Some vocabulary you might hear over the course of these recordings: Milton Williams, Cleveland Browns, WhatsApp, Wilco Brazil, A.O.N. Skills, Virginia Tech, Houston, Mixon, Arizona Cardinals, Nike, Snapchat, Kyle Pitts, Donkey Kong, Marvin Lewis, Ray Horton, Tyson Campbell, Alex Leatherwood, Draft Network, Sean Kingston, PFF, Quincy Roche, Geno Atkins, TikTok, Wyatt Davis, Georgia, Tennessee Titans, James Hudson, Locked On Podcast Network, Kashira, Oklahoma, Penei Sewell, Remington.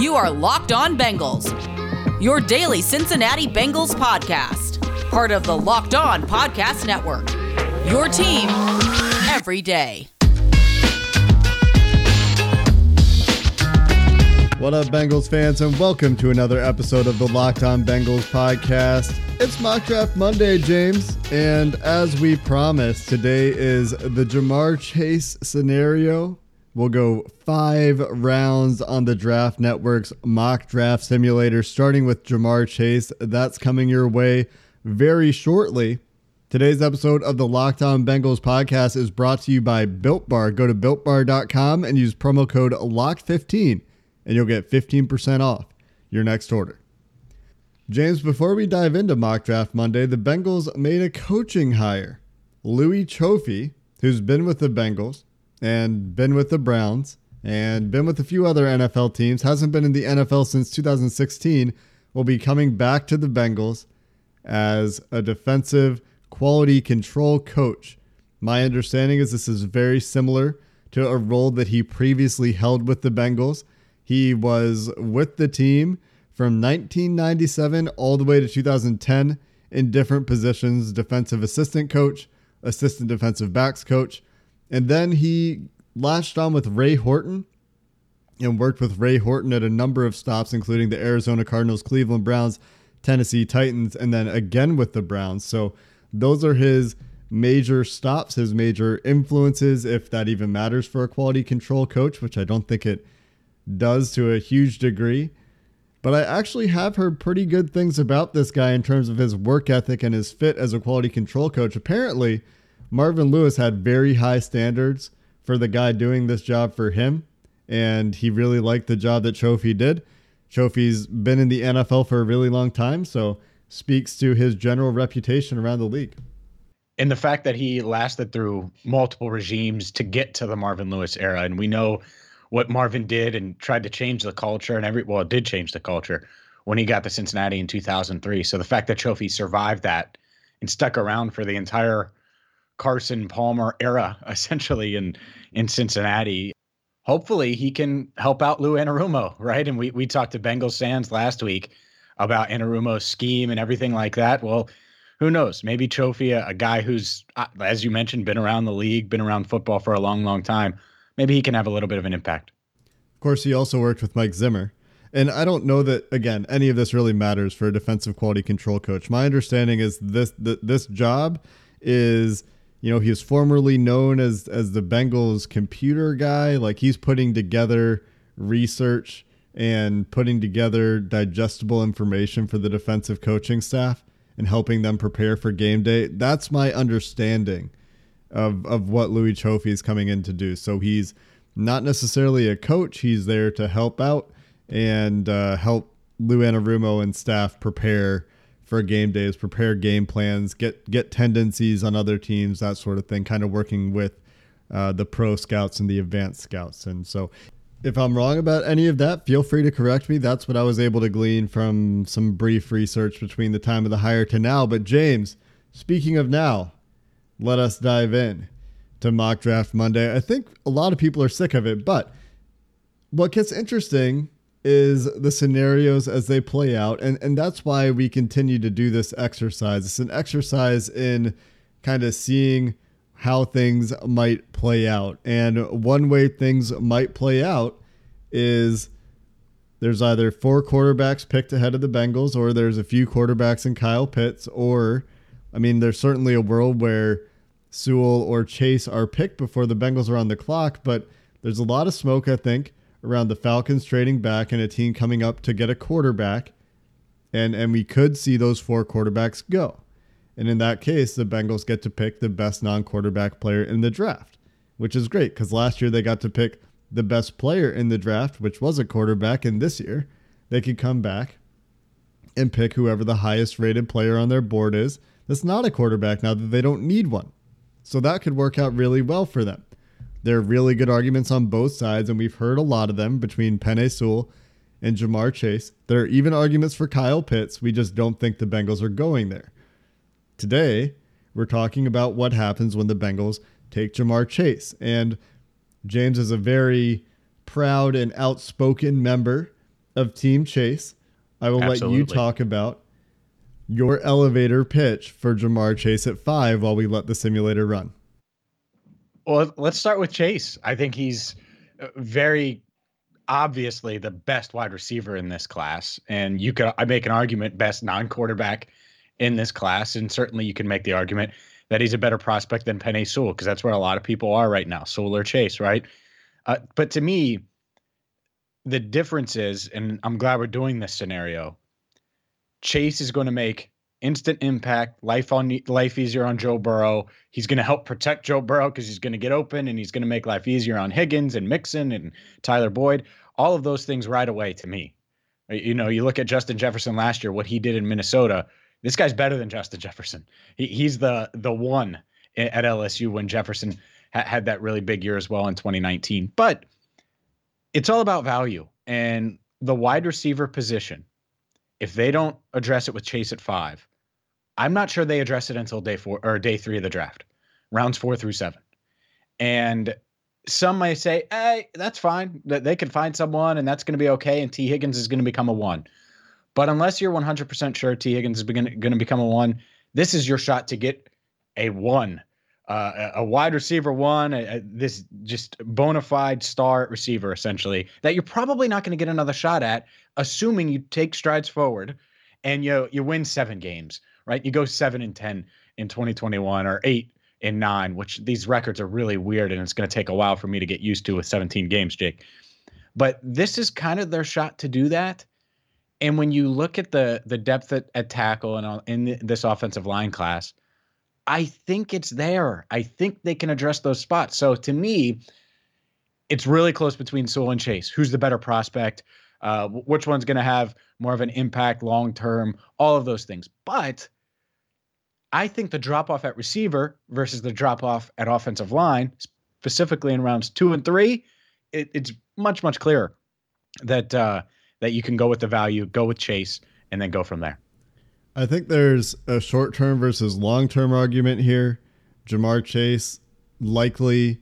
You are Locked On Bengals, your daily Cincinnati Bengals podcast, part of the Locked On Podcast Network, your team every day. What up, Bengals fans, and welcome to another episode of the Locked On Bengals podcast. It's Mock Draft Monday, James, and as we promised, today is the Ja'Marr Chase scenario. We'll go 5 rounds on the Draft Network's Mock Draft Simulator, starting with Ja'Marr Chase. That's coming your way very shortly. Today's episode of the Locked On Bengals podcast is brought to you by Built Bar. Go to BuiltBar.com and use promo code LOCK15. And you'll get 15% off your next order. James, before we dive into Mock Draft Monday, the Bengals made a coaching hire. Louie Cioffi, who's been with the Bengals and been with the Browns and been with a few other NFL teams, hasn't been in the NFL since 2016, will be coming back to the Bengals as a defensive quality control coach. My understanding is this is very similar to a role that he previously held with the Bengals. He was with the team from 1997 all the way to 2010 in different positions: defensive assistant coach, assistant defensive backs coach. And then he latched on with Ray Horton and worked with Ray Horton at a number of stops, including the Arizona Cardinals, Cleveland Browns, Tennessee Titans, and then again with the Browns. So those are his major stops, his major influences, if that even matters for a quality control coach, which I don't think it does to a huge degree. But I actually have heard pretty good things about this guy in terms of his work ethic and his fit as a quality control coach. Apparently, Marvin Lewis had very high standards for the guy doing this job for him, and he really liked the job that Cioffi did. Cioffi's been in the NFL for a really long time, so speaks to his general reputation around the league. And the fact that he lasted through multiple regimes to get to the Marvin Lewis era, and we know what Marvin did and tried to change the culture, and it did change the culture when he got to Cincinnati in 2003. So the fact that Cioffi survived that and stuck around for the entire Carson Palmer era, essentially, in Cincinnati, hopefully he can help out Lou Anarumo, right? And we talked to Bengals fans last week about Anarumo's scheme and everything like that. Well, who knows? Maybe Cioffi, a guy who's, as you mentioned, been around the league, been around football for a long, long time, maybe he can have a little bit of an impact. Of course, he also worked with Mike Zimmer. And I don't know that, again, any of this really matters for a defensive quality control coach. My understanding is this job is, you know, he is formerly known as the Bengals computer guy. Like, he's putting together research and putting together digestible information for the defensive coaching staff and helping them prepare for game day. That's my understanding of what Louie Cioffi is coming in to do. So he's not necessarily a coach. He's there to help out and help Lou Anarumo and staff prepare for game days, prepare game plans, get tendencies on other teams, that sort of thing, kind of working with the pro scouts and the advanced scouts. And so if I'm wrong about any of that, feel free to correct me. That's what I was able to glean from some brief research between the time of the hire to now. But James, speaking of now, let us dive in to Mock Draft Monday. I think a lot of people are sick of it, but what gets interesting is the scenarios as they play out. And that's why we continue to do this exercise. It's an exercise in kind of seeing how things might play out. And one way things might play out is there's either 4 quarterbacks picked ahead of the Bengals, or there's a few quarterbacks in Kyle Pitts, or, I mean, there's certainly a world where Sewell or Chase are picked before the Bengals are on the clock, but there's a lot of smoke, I think, around the Falcons trading back and a team coming up to get a quarterback, and we could see those 4 quarterbacks go. And in that case, the Bengals get to pick the best non-quarterback player in the draft, which is great because last year they got to pick the best player in the draft, which was a quarterback, and this year they could come back and pick whoever the highest rated player on their board is. That's not a quarterback now that they don't need one. So that could work out really well for them. There are really good arguments on both sides, and we've heard a lot of them between Penei Sewell and Ja'Marr Chase. There are even arguments for Kyle Pitts. We just don't think the Bengals are going there. Today, we're talking about what happens when the Bengals take Ja'Marr Chase. And James is a very proud and outspoken member of Team Chase, I will Absolutely. Let you talk about your elevator pitch for Ja'Marr Chase at 5 while we let the simulator run. Well, let's start with Chase. I think he's very obviously the best wide receiver in this class. And you could, I make an argument, best non-quarterback in this class. And certainly you can make the argument that he's a better prospect than Penei Sewell, because that's where a lot of people are right now, Sewell or Chase, right? But to me, the difference is, and I'm glad we're doing this scenario, Chase is going to make instant impact, life easier on Joe Burrow. He's going to help protect Joe Burrow because he's going to get open, and he's going to make life easier on Higgins and Mixon and Tyler Boyd. All of those things right away to me. You know, you look at Justin Jefferson last year, what he did in Minnesota. This guy's better than Justin Jefferson. He's the one at LSU when Jefferson had that really big year as well in 2019. But it's all about value. And the wide receiver position, if they don't address it with Chase at 5, I'm not sure they address it until day 3 of the draft, rounds 4 through 7. And some may say, hey, that's fine, that they can find someone and that's going to be okay. And T. Higgins is going to become a 1. But unless you're 100% sure T. Higgins is going to become a 1, this is your shot to get a 1, a wide receiver 1, this just bona fide star receiver, essentially, that you're probably not going to get another shot at, assuming you take strides forward and you win 7 games, right? You go 7-10 in 2021 or 8-9, which these records are really weird, and it's going to take a while for me to get used to with 17 games, Jake. But this is kind of their shot to do that. And when you look at the depth at tackle and in this offensive line class, I think it's there. I think they can address those spots. So to me, it's really close between Sewell and Chase. Who's the better prospect? Which one's going to have more of an impact long-term? All of those things. But I think the drop-off at receiver versus the drop-off at offensive line, specifically in rounds 2 and 3, it's much, much clearer that you can go with the value, go with Chase, and then go from there. I think there's a short-term versus long-term argument here. Ja'Marr Chase likely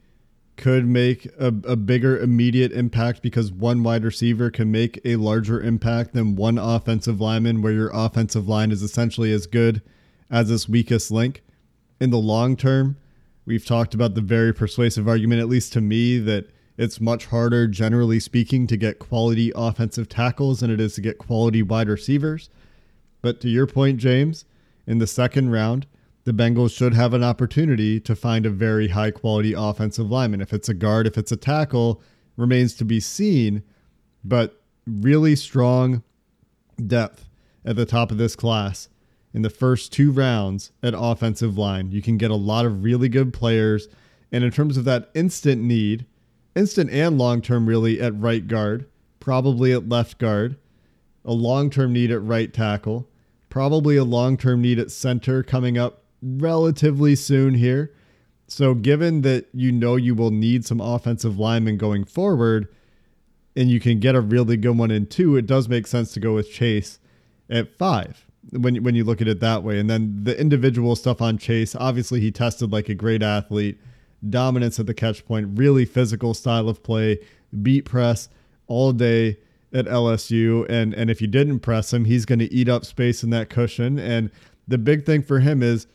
could make a bigger immediate impact because one wide receiver can make a larger impact than one offensive lineman, where your offensive line is essentially as good as its weakest link. In the long term, we've talked about the very persuasive argument, at least to me, that it's much harder, generally speaking, to get quality offensive tackles than it is to get quality wide receivers. But to your point, James, in the second round, the Bengals should have an opportunity to find a very high-quality offensive lineman. If it's a guard, if it's a tackle, remains to be seen, but really strong depth at the top of this class. In the first 2 rounds at offensive line, you can get a lot of really good players. And in terms of that instant need, instant and long-term really at right guard, probably at left guard, a long-term need at right tackle, probably a long-term need at center coming up relatively soon here. So given that you will need some offensive linemen going forward and you can get a really good one in 2, it does make sense to go with Chase at 5 when you look at it that way. And then the individual stuff on Chase, obviously he tested like a great athlete, dominance at the catch point, really physical style of play, beat press all day at LSU, and if you didn't press him, he's going to eat up space in that cushion. And the big thing for him is,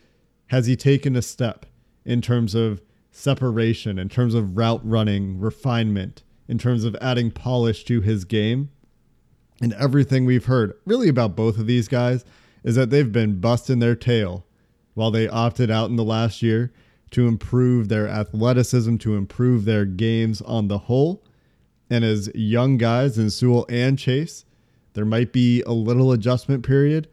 has he taken a step in terms of separation, in terms of route running, refinement, in terms of adding polish to his game? And everything we've heard really about both of these guys is that they've been busting their tail while they opted out in the last year to improve their athleticism, to improve their games on the whole. And as young guys in Sewell and Chase, there might be a little adjustment period.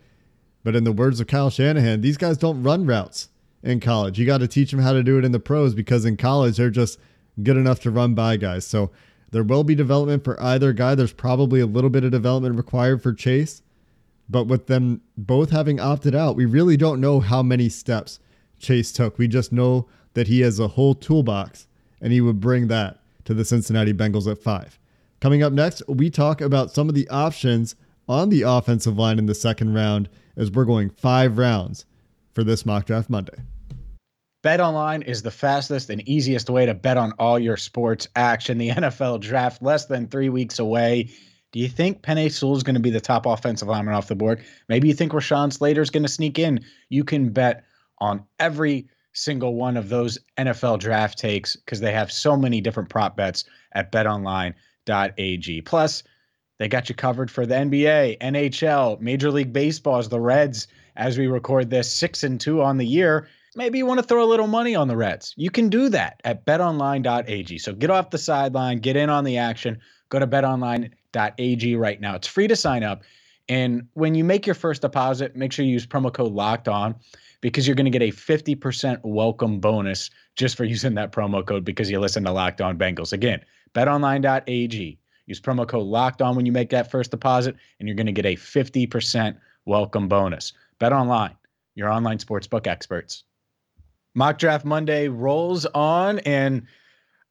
But in the words of Kyle Shanahan, these guys don't run routes in college. You got to teach them how to do it in the pros, because in college, they're just good enough to run by guys. So there will be development for either guy. There's probably a little bit of development required for Chase. But with them both having opted out, we really don't know how many steps Chase took. We just know that he has a whole toolbox, and he would bring that to the Cincinnati Bengals at 5. Coming up next, we talk about some of the options on the offensive line in the second round, as we're going 5 rounds for this Mock Draft Monday. BetOnline is the fastest and easiest way to bet on all your sports action. The NFL draft less than 3 weeks away. Do you think Penei Sewell is going to be the top offensive lineman off the board? Maybe you think Rashawn Slater is going to sneak in. You can bet on every single one of those NFL draft takes because they have so many different prop bets at betonline.ag. Plus, they got you covered for the NBA, NHL, Major League Baseball, as the Reds, as we record this, 6-2 on the year. Maybe you want to throw a little money on the Reds. You can do that at betonline.ag. So get off the sideline, get in on the action. Go to betonline.ag right now. It's free to sign up. And when you make your first deposit, make sure you use promo code Locked On because you're going to get a 50% welcome bonus just for using that promo code because you listen to Locked On Bengals. Again, betonline.ag. Use promo code Locked On when you make that first deposit, and you're going to get a 50% welcome bonus. BetOnline, your online sportsbook experts. Mock Draft Monday rolls on, and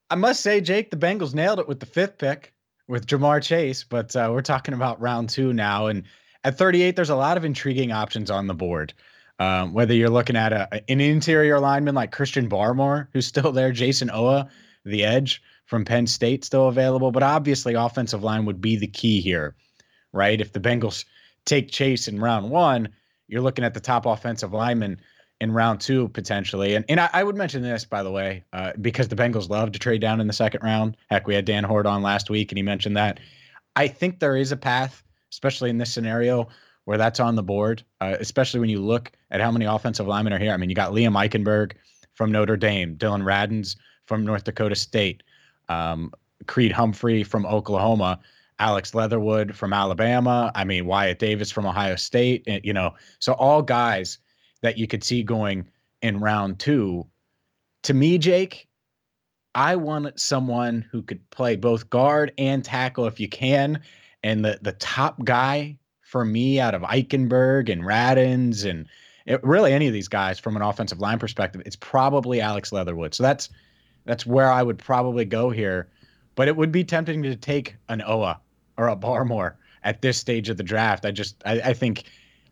I must say, Jake, the Bengals nailed it with the fifth pick with Ja'Marr Chase, but we're talking about round two now. And at 38, there's a lot of intriguing options on the board. Whether you're looking at an interior lineman like Christian Barmore, who's still there, Jayson Oweh, the edge from Penn State, still available. But obviously, offensive line would be the key here, right? If the Bengals take Chase in round one, you're looking at the top offensive lineman in round two, potentially. And I would mention this, by the way, because the Bengals love to trade down in the second round. Heck, we had Dan Horde on last week, and he mentioned that. I think there is a path, especially in this scenario, where that's on the board, especially when you look at how many offensive linemen are here. I mean, you got Liam Eichenberg from Notre Dame, Dylan Radunz from North Dakota State, Creed Humphrey from Oklahoma, Alex Leatherwood from Alabama. I mean, Wyatt Davis from Ohio State, and, you know, so all guys that you could see going in round two. To me, Jake, I want someone who could play both guard and tackle if you can. And the top guy for me out of Eichenberg and Radunz and really any of these guys from an offensive line perspective, it's probably Alex Leatherwood. So that's where I would probably go here. But it would be tempting to take an Oweh or a Barmore at this stage of the draft. I think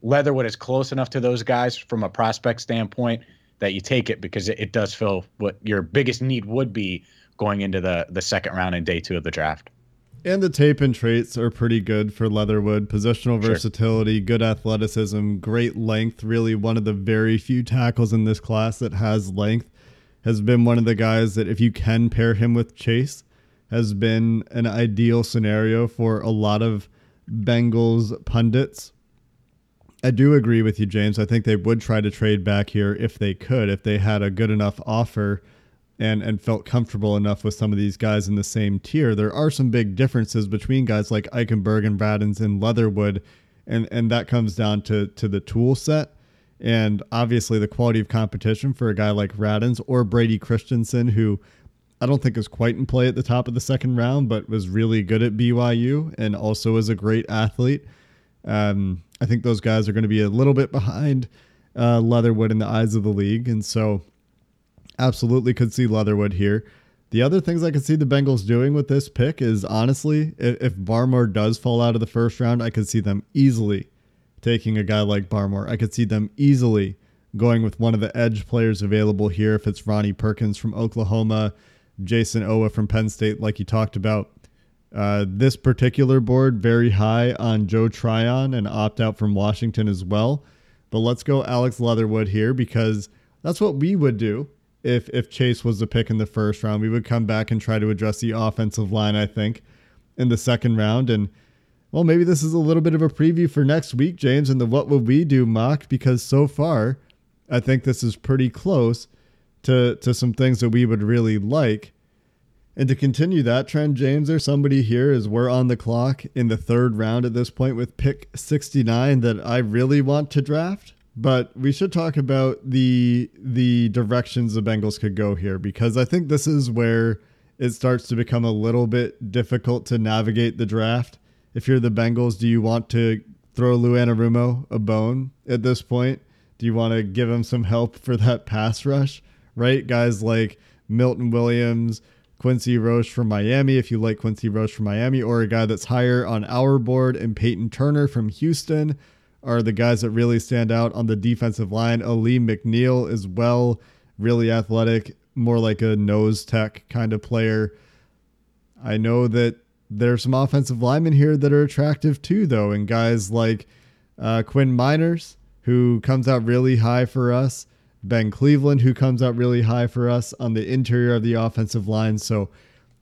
Leatherwood is close enough to those guys from a prospect standpoint that you take it because it does fill what your biggest need would be going into the second round and day two of the draft. And the tape and traits are pretty good for Leatherwood. Positional versatility, sure. Good athleticism, great length. Really one of the very few tackles in this class that has length. Has been one of the guys that if you can pair him with Chase, has been an ideal scenario for a lot of Bengals pundits. I do agree with you, James. I think they would try to trade back here if they could, if they had a good enough offer and felt comfortable enough with some of these guys in the same tier. There are some big differences between guys like Eichenberg and Radunz and Leatherwood, and that comes down to the tool set and obviously the quality of competition for a guy like Radunz or Brady Christensen, who I don't think is quite in play at the top of the second round, but was really good at BYU and also is a great athlete. I think those guys are going to be a little bit behind Leatherwood in the eyes of the league. And so absolutely could see Leatherwood here. The other things I could see the Bengals doing with this pick is, honestly, if Barmore does fall out of the first round, I could see them easily taking a guy like Barmore. I could see them easily going with one of the edge players available here. If it's Ronnie Perkins from Oklahoma, Jayson Oweh from Penn State, like you talked about. This particular board, very high on Joe Tryon and opt out from Washington as well. But let's go Alex Leatherwood here because that's what we would do if Chase was the pick in the first round. We would come back and try to address the offensive line, I think, in the second round. And, well, maybe this is a little bit of a preview for next week, James, and the What Would We Do mock, because so far I think this is pretty close to some things that we would really like. And to continue that trend, James, there's somebody here as we're on the clock in the third round at this point with pick 69 that I really want to draft. But we should talk about the directions the Bengals could go here, because I think this is where it starts to become a little bit difficult to navigate the draft. If you're the Bengals, do you want to throw Lou Anarumo a bone at this point? Do you want to give him some help for that pass rush, right? Guys like Milton Williams, Quincy Roche from Miami, if you like Quincy Roche from Miami, or a guy that's higher on our board, and Peyton Turner from Houston are the guys that really stand out on the defensive line. Ali McNeil as well, really athletic, more like a nose tech kind of player. I know that There's some offensive linemen here that are attractive too, though, and guys like Quinn Meinerz, who comes out really high for us, Ben Cleveland, who comes out really high for us on the interior of the offensive line. So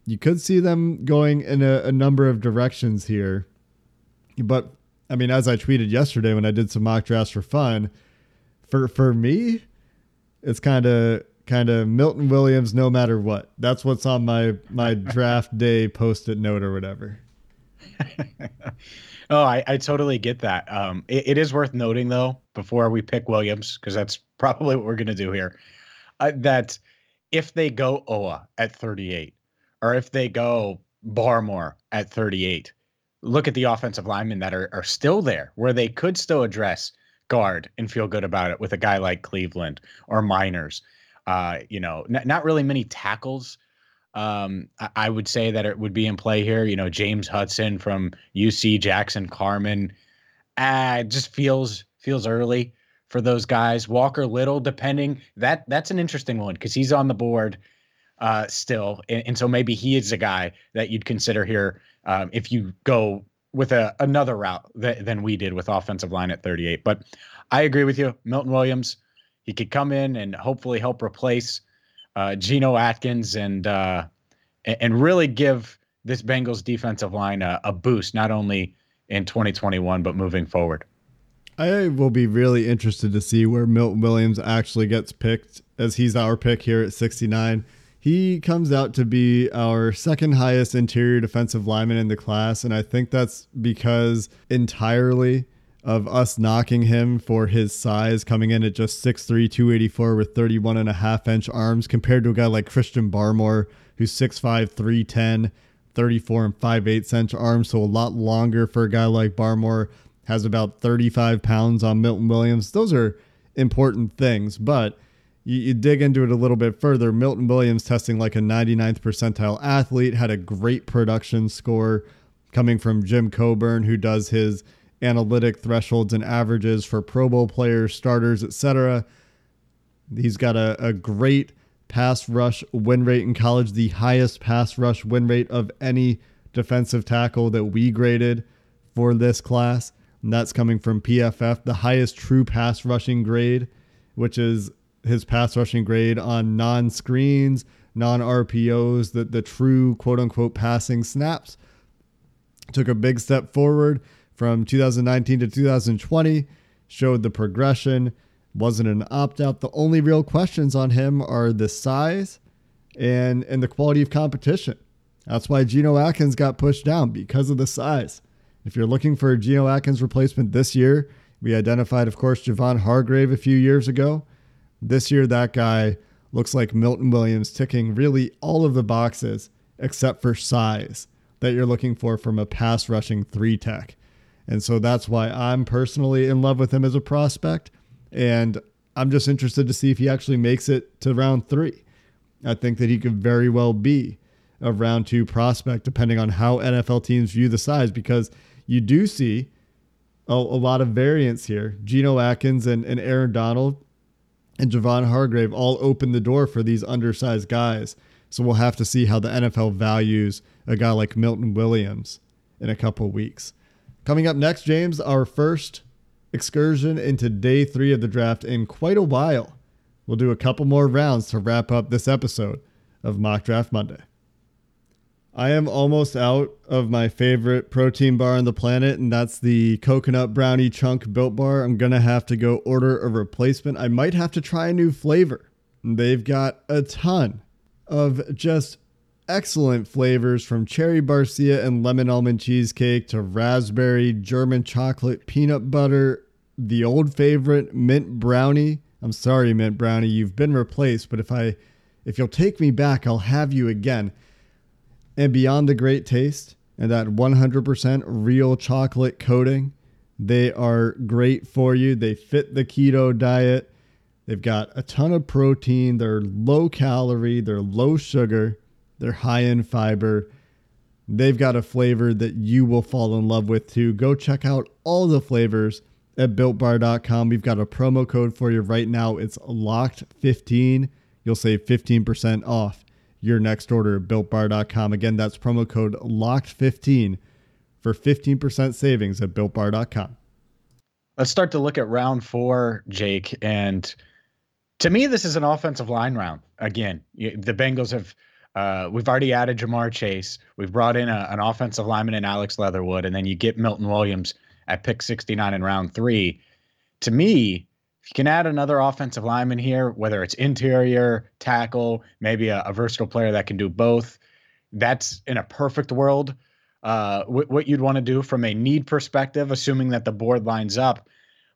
you could see them going in a number of directions here. But, I mean, as I tweeted yesterday when I did some mock drafts for fun, for me, it's kind of Milton Williams no matter what. That's what's on my draft day post-it note or whatever. Oh, I totally get that. It is worth noting, though, before we pick Williams, because that's probably what we're going to do here, that if they go Oweh at 38 or if they go Barmore at 38, look at the offensive linemen that are still there where they could still address guard and feel good about it with a guy like Cleveland or Meinerz. Not really many tackles. I would say that it would be in play here. You know, James Hudson from UC, Jackson Carmen, just feels early for those guys. Walker Little, depending, that's an interesting one because he's on the board still. And so maybe he is a guy that you'd consider here if you go with another route than we did with offensive line at 38. But I agree with you, Milton Williams. He could come in and hopefully help replace Geno Atkins and really give this Bengals defensive line a boost, not only in 2021, but moving forward. I will be really interested to see where Milton Williams actually gets picked, as he's our pick here at 69. He comes out to be our second highest interior defensive lineman in the class, and I think that's because entirely of us knocking him for his size, coming in at just 6'3", 284 with 31.5-inch arms compared to a guy like Christian Barmore, who's 6'5", 310, 34 and 5/8-inch arms, so a lot longer for a guy like Barmore, has about 35 pounds on Milton Williams. Those are important things, but you dig into it a little bit further. Milton Williams testing like a 99th percentile athlete, had a great production score coming from Jim Coburn, who does his analytic thresholds and averages for Pro Bowl players, starters, etc. He's got a great pass rush win rate in college, the highest pass rush win rate of any defensive tackle that we graded for this class. And that's coming from PFF, the highest true pass rushing grade, which is his pass rushing grade on non-screens, non-RPOs, the true quote-unquote passing snaps. Took a big step forward from 2019 to 2020, showed the progression, wasn't an opt-out. The only real questions on him are the size and the quality of competition. That's why Geno Atkins got pushed down, because of the size. If you're looking for a Geno Atkins replacement this year, we identified, of course, Javon Hargrave a few years ago. This year, that guy looks like Milton Williams, ticking really all of the boxes except for size that you're looking for from a pass-rushing three-tech. And so that's why I'm personally in love with him as a prospect. And I'm just interested to see if he actually makes it to round 3. I think that he could very well be a round 2 prospect, depending on how NFL teams view the size, because you do see a lot of variance here. Geno Atkins and Aaron Donald and Javon Hargrave all open the door for these undersized guys. So we'll have to see how the NFL values a guy like Milton Williams in a couple weeks. Coming up next, James, our first excursion into day 3 of the draft in quite a while. We'll do a couple more rounds to wrap up this episode of Mock Draft Monday. I am almost out of my favorite protein bar on the planet, and that's the Coconut Brownie Chunk Built Bar. I'm going to have to go order a replacement. I might have to try a new flavor. They've got a ton of just excellent flavors, from cherry barcia and lemon almond cheesecake to raspberry, German chocolate, peanut butter, the old favorite, mint brownie. I'm sorry, mint brownie, you've been replaced, but if you'll take me back, I'll have you again. And beyond the great taste and that 100% real chocolate coating, they are great for you. They fit the keto diet. They've got a ton of protein. They're low calorie. They're low sugar. They're high in fiber. They've got a flavor that you will fall in love with too. Go check out all the flavors at BuiltBar.com. We've got a promo code for you right now. It's LOCKED15. You'll save 15% off your next order at BuiltBar.com. Again, that's promo code LOCKED15 for 15% savings at BuiltBar.com. Let's start to look at round four, Jake. And to me, this is an offensive line round. Again, the Bengals have... we've already added Ja'Marr Chase. We've brought in an offensive lineman in Alex Leatherwood, and then you get Milton Williams at pick 69 in round three. To me, if you can add another offensive lineman here, whether it's interior, tackle, maybe a versatile player that can do both, that's in a perfect world. What you'd want to do from a need perspective, assuming that the board lines up.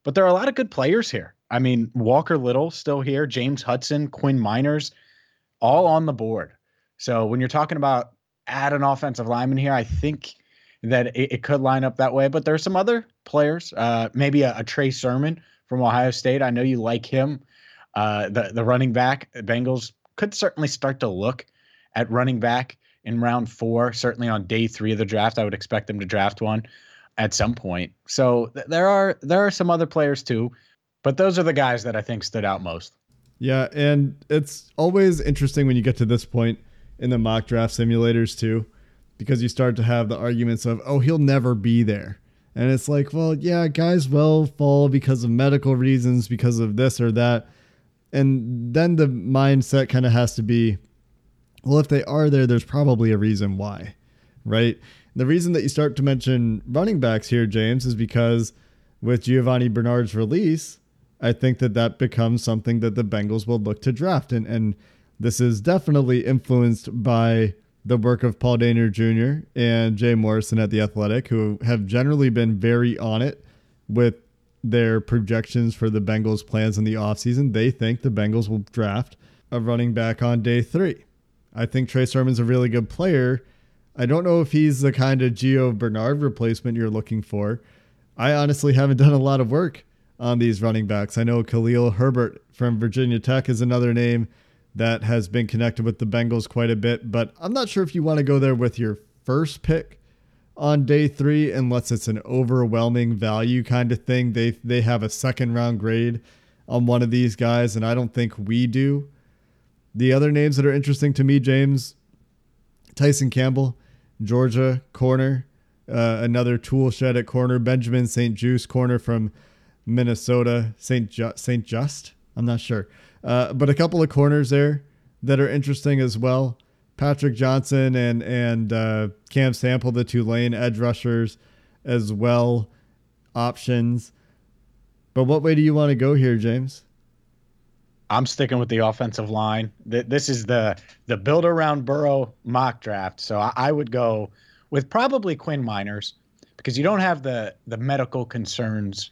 But there are a lot of good players here. I mean, Walker Little still here, James Hudson, Quinn Meinerz, all on the board. So when you're talking about add an offensive lineman here, I think that it could line up that way. But there are some other players, maybe a Trey Sermon from Ohio State. I know you like him. The running back, Bengals could certainly start to look at running back in round four. Certainly on day three of the draft, I would expect them to draft one at some point. So there are some other players too, but those are the guys that I think stood out most. Yeah, and it's always interesting when you get to this point in the mock draft simulators too, because you start to have the arguments of, oh, he'll never be there. And it's like, well, yeah, guys will fall because of medical reasons, because of this or that. And then the mindset kind of has to be, well, if they are there, there's probably a reason why, right? The reason that you start to mention running backs here, James, is because with Giovanni Bernard's release, I think that becomes something that the Bengals will look to draft. And this is definitely influenced by the work of Paul Daner Jr. and Jay Morrison at The Athletic, who have generally been very on it with their projections for the Bengals' plans in the offseason. They think the Bengals will draft a running back on day three. I think Trey Sermon's a really good player. I don't know if he's the kind of Gio Bernard replacement you're looking for. I honestly haven't done a lot of work on these running backs. I know Khalil Herbert from Virginia Tech is another name that has been connected with the Bengals quite a bit, but I'm not sure if you want to go there with your first pick on day three, unless it's an overwhelming value kind of thing. They have a second round grade on one of these guys, and I don't think we do. The other names that are interesting to me, James, Tyson Campbell, Georgia corner, another tool shed at corner, Benjamin St. Juice corner from Minnesota, St. Just, I'm not sure. But a couple of corners there that are interesting as well. Patrick Johnson and Cam Sample, the Tulane edge rushers as well, options. But what way do you want to go here, James? I'm sticking with the offensive line. This is the build around Burrow mock draft. So I would go with probably Quinn Meinerz, because you don't have the medical concerns.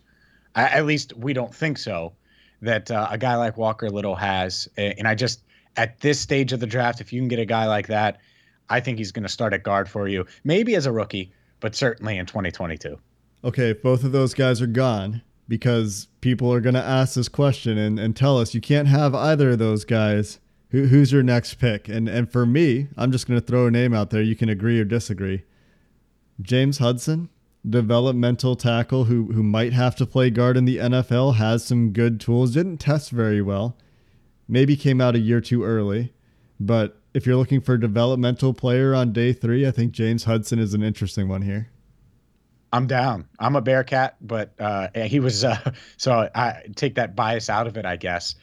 At least we don't think so, that a guy like Walker Little has. And I just, at this stage of the draft, if you can get a guy like that, I think he's going to start at guard for you, maybe as a rookie, but certainly in 2022. Okay, if both of those guys are gone, because people are going to ask this question and tell us, you can't have either of those guys. Who's your next pick? And for me, I'm just going to throw a name out there. You can agree or disagree. James Hudson, developmental tackle who might have to play guard in the NFL, has some good tools, didn't test very well, maybe came out a year too early. But if you're looking for a developmental player on day three, I think James Hudson is an interesting one here. I'm down. I'm a Bearcat, but he was so I take that bias out of it, I guess.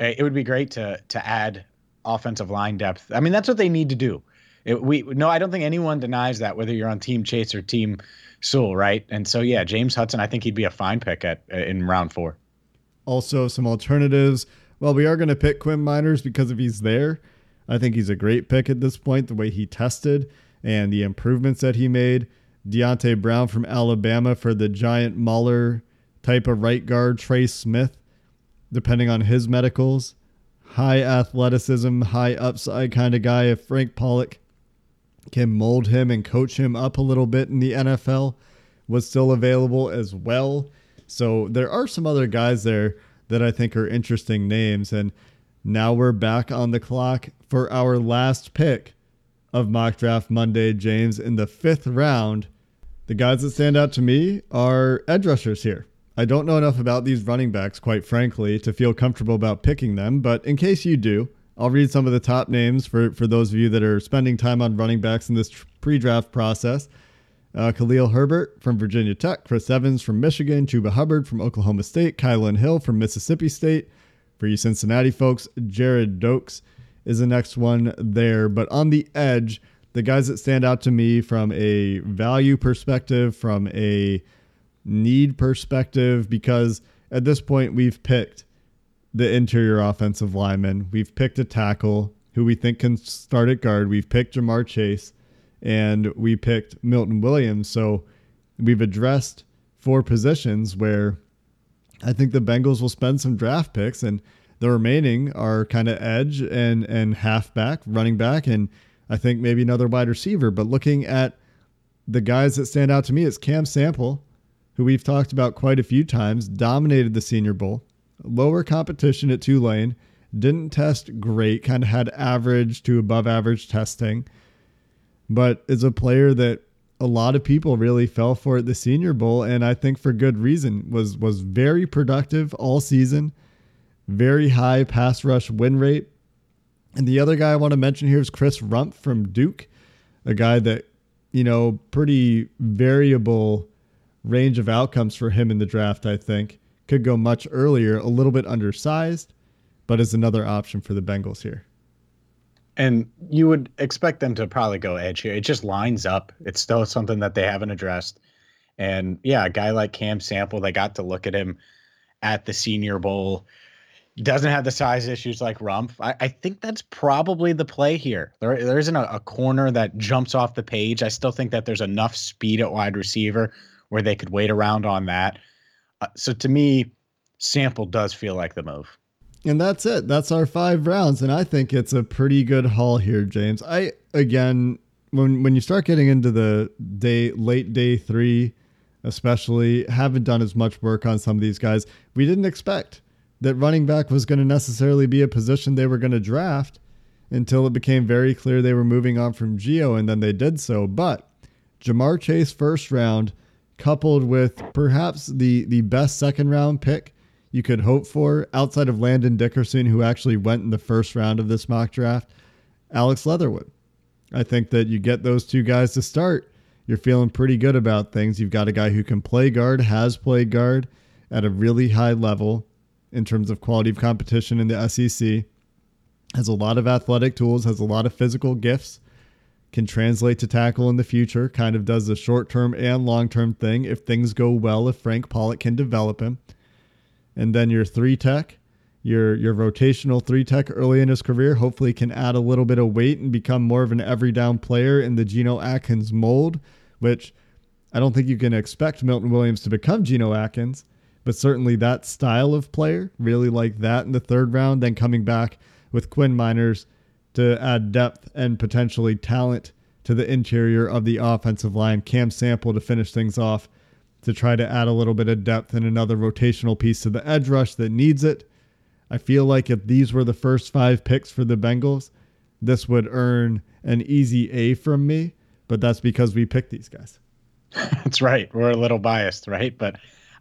It would be great to add offensive line depth. I mean, that's what they need to do. I don't think anyone denies that, whether you're on Team Chase or Team Sewell, right? And so, yeah, James Hudson, I think he'd be a fine pick in round four. Also, some alternatives. Well, we are going to pick Quinn Meinerz because if he's there, I think he's a great pick at this point, the way he tested and the improvements that he made. Deontay Brown from Alabama for the giant Mauler type of right guard. Trey Smith, depending on his medicals. High athleticism, high upside kind of guy. If Frank Pollock can mold him and coach him up a little bit in the NFL, was still available as well. So there are some other guys there that I think are interesting names. And now we're back on the clock for our last pick of Mock Draft Monday, James. In the fifth round, the guys that stand out to me are edge rushers here. I don't know enough about these running backs, quite frankly, to feel comfortable about picking them. But in case you do, I'll read some of the top names for those of you that are spending time on running backs in this pre-draft process. Khalil Herbert from Virginia Tech, Chris Evans from Michigan, Chuba Hubbard from Oklahoma State, Kylan Hill from Mississippi State. For you Cincinnati folks, Jared Doakes is the next one there. But on the edge, the guys that stand out to me from a value perspective, from a need perspective, because at this point we've picked the interior offensive lineman. We've picked a tackle who we think can start at guard. We've picked Ja'Marr Chase and we picked Milton Williams. So we've addressed four positions where I think the Bengals will spend some draft picks, and the remaining are kind of edge and halfback, running back, and I think maybe another wide receiver. But looking at the guys that stand out to me, it's Cam Sample, who we've talked about quite a few times, dominated the Senior Bowl. Lower competition at Tulane, didn't test great, kind of had average to above average testing, but is a player that a lot of people really fell for at the Senior Bowl, and I think for good reason. Was very productive all season, very high pass rush win rate. And the other guy I want to mention here is Chris Rumpf from Duke, a guy that, you know, pretty variable range of outcomes for him in the draft, I think. Could go much earlier, a little bit undersized, but is another option for the Bengals here. And you would expect them to probably go edge here. It just lines up. It's still something that they haven't addressed. And yeah, a guy like Cam Sample, they got to look at him at the Senior Bowl. Doesn't have the size issues like Rumpf. I think that's probably the play here. There isn't a corner that jumps off the page. I still think that there's enough speed at wide receiver where they could wait around on that. So to me, Sample does feel like the move. And that's it. That's our five rounds. And I think it's a pretty good haul here, James. Again, when you start getting into the late day three, especially, haven't done as much work on some of these guys. We didn't expect that running back was going to necessarily be a position they were going to draft until it became very clear they were moving on from Geo, and then they did so. But Ja'Marr Chase first round, coupled with perhaps the best second round pick you could hope for outside of Landon Dickerson, who actually went in the first round of this mock draft, Alex Leatherwood. I think that you get those two guys to start, you're feeling pretty good about things. You've got a guy who can play guard, has played guard at a really high level in terms of quality of competition in the SEC, has a lot of athletic tools, has a lot of physical gifts, can translate to tackle in the future, kind of does the short-term and long-term thing if things go well, if Frank Pollock can develop him. And then your three-tech, your rotational three-tech early in his career, hopefully can add a little bit of weight and become more of an every-down player in the Geno Atkins mold, which I don't think you can expect Milton Williams to become Geno Atkins, but certainly that style of player, really like that in the third round, then coming back with Quinn Meinerz to add depth and potentially talent to the interior of the offensive line. Cam Sample to finish things off to try to add a little bit of depth and another rotational piece to the edge rush that needs it. I feel like if these were the first five picks for the Bengals, this would earn an easy A from me, but that's because we picked these guys. That's right. We're a little biased, right? But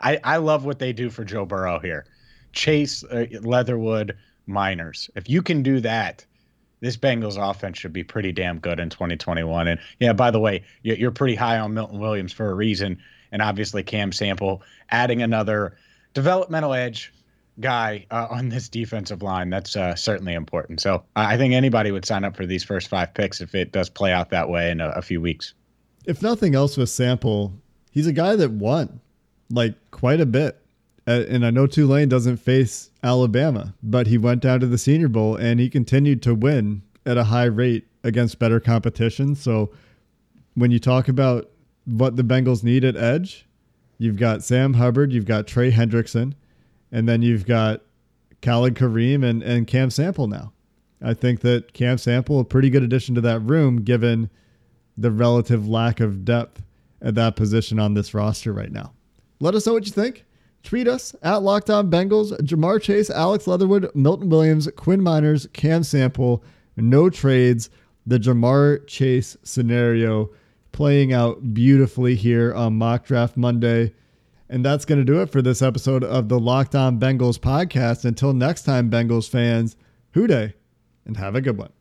I love what they do for Joe Burrow here. Chase, Leatherwood, Meinerz. If you can do that, this Bengals offense should be pretty damn good in 2021. And yeah, by the way, you're pretty high on Milton Williams for a reason. And obviously Cam Sample, adding another developmental edge guy on this defensive line. That's certainly important. So I think anybody would sign up for these first five picks if it does play out that way in a few weeks. If nothing else with Sample, he's a guy that won like quite a bit. And I know Tulane doesn't face Alabama, but he went down to the Senior Bowl and he continued to win at a high rate against better competition. So when you talk about what the Bengals need at edge, you've got Sam Hubbard, you've got Trey Hendrickson, and then you've got Khalid Kareem and Cam Sample now. I think that Cam Sample, a pretty good addition to that room, given the relative lack of depth at that position on this roster right now. Let us know what you think. Tweet us at Locked On Bengals. Ja'Marr Chase, Alex Leatherwood, Milton Williams, Quinn Meinerz, Cam Sample, no trades. The Ja'Marr Chase scenario playing out beautifully here on Mock Draft Monday. And that's going to do it for this episode of the Locked On Bengals podcast. Until next time, Bengals fans, Hoo Day. and have a good one.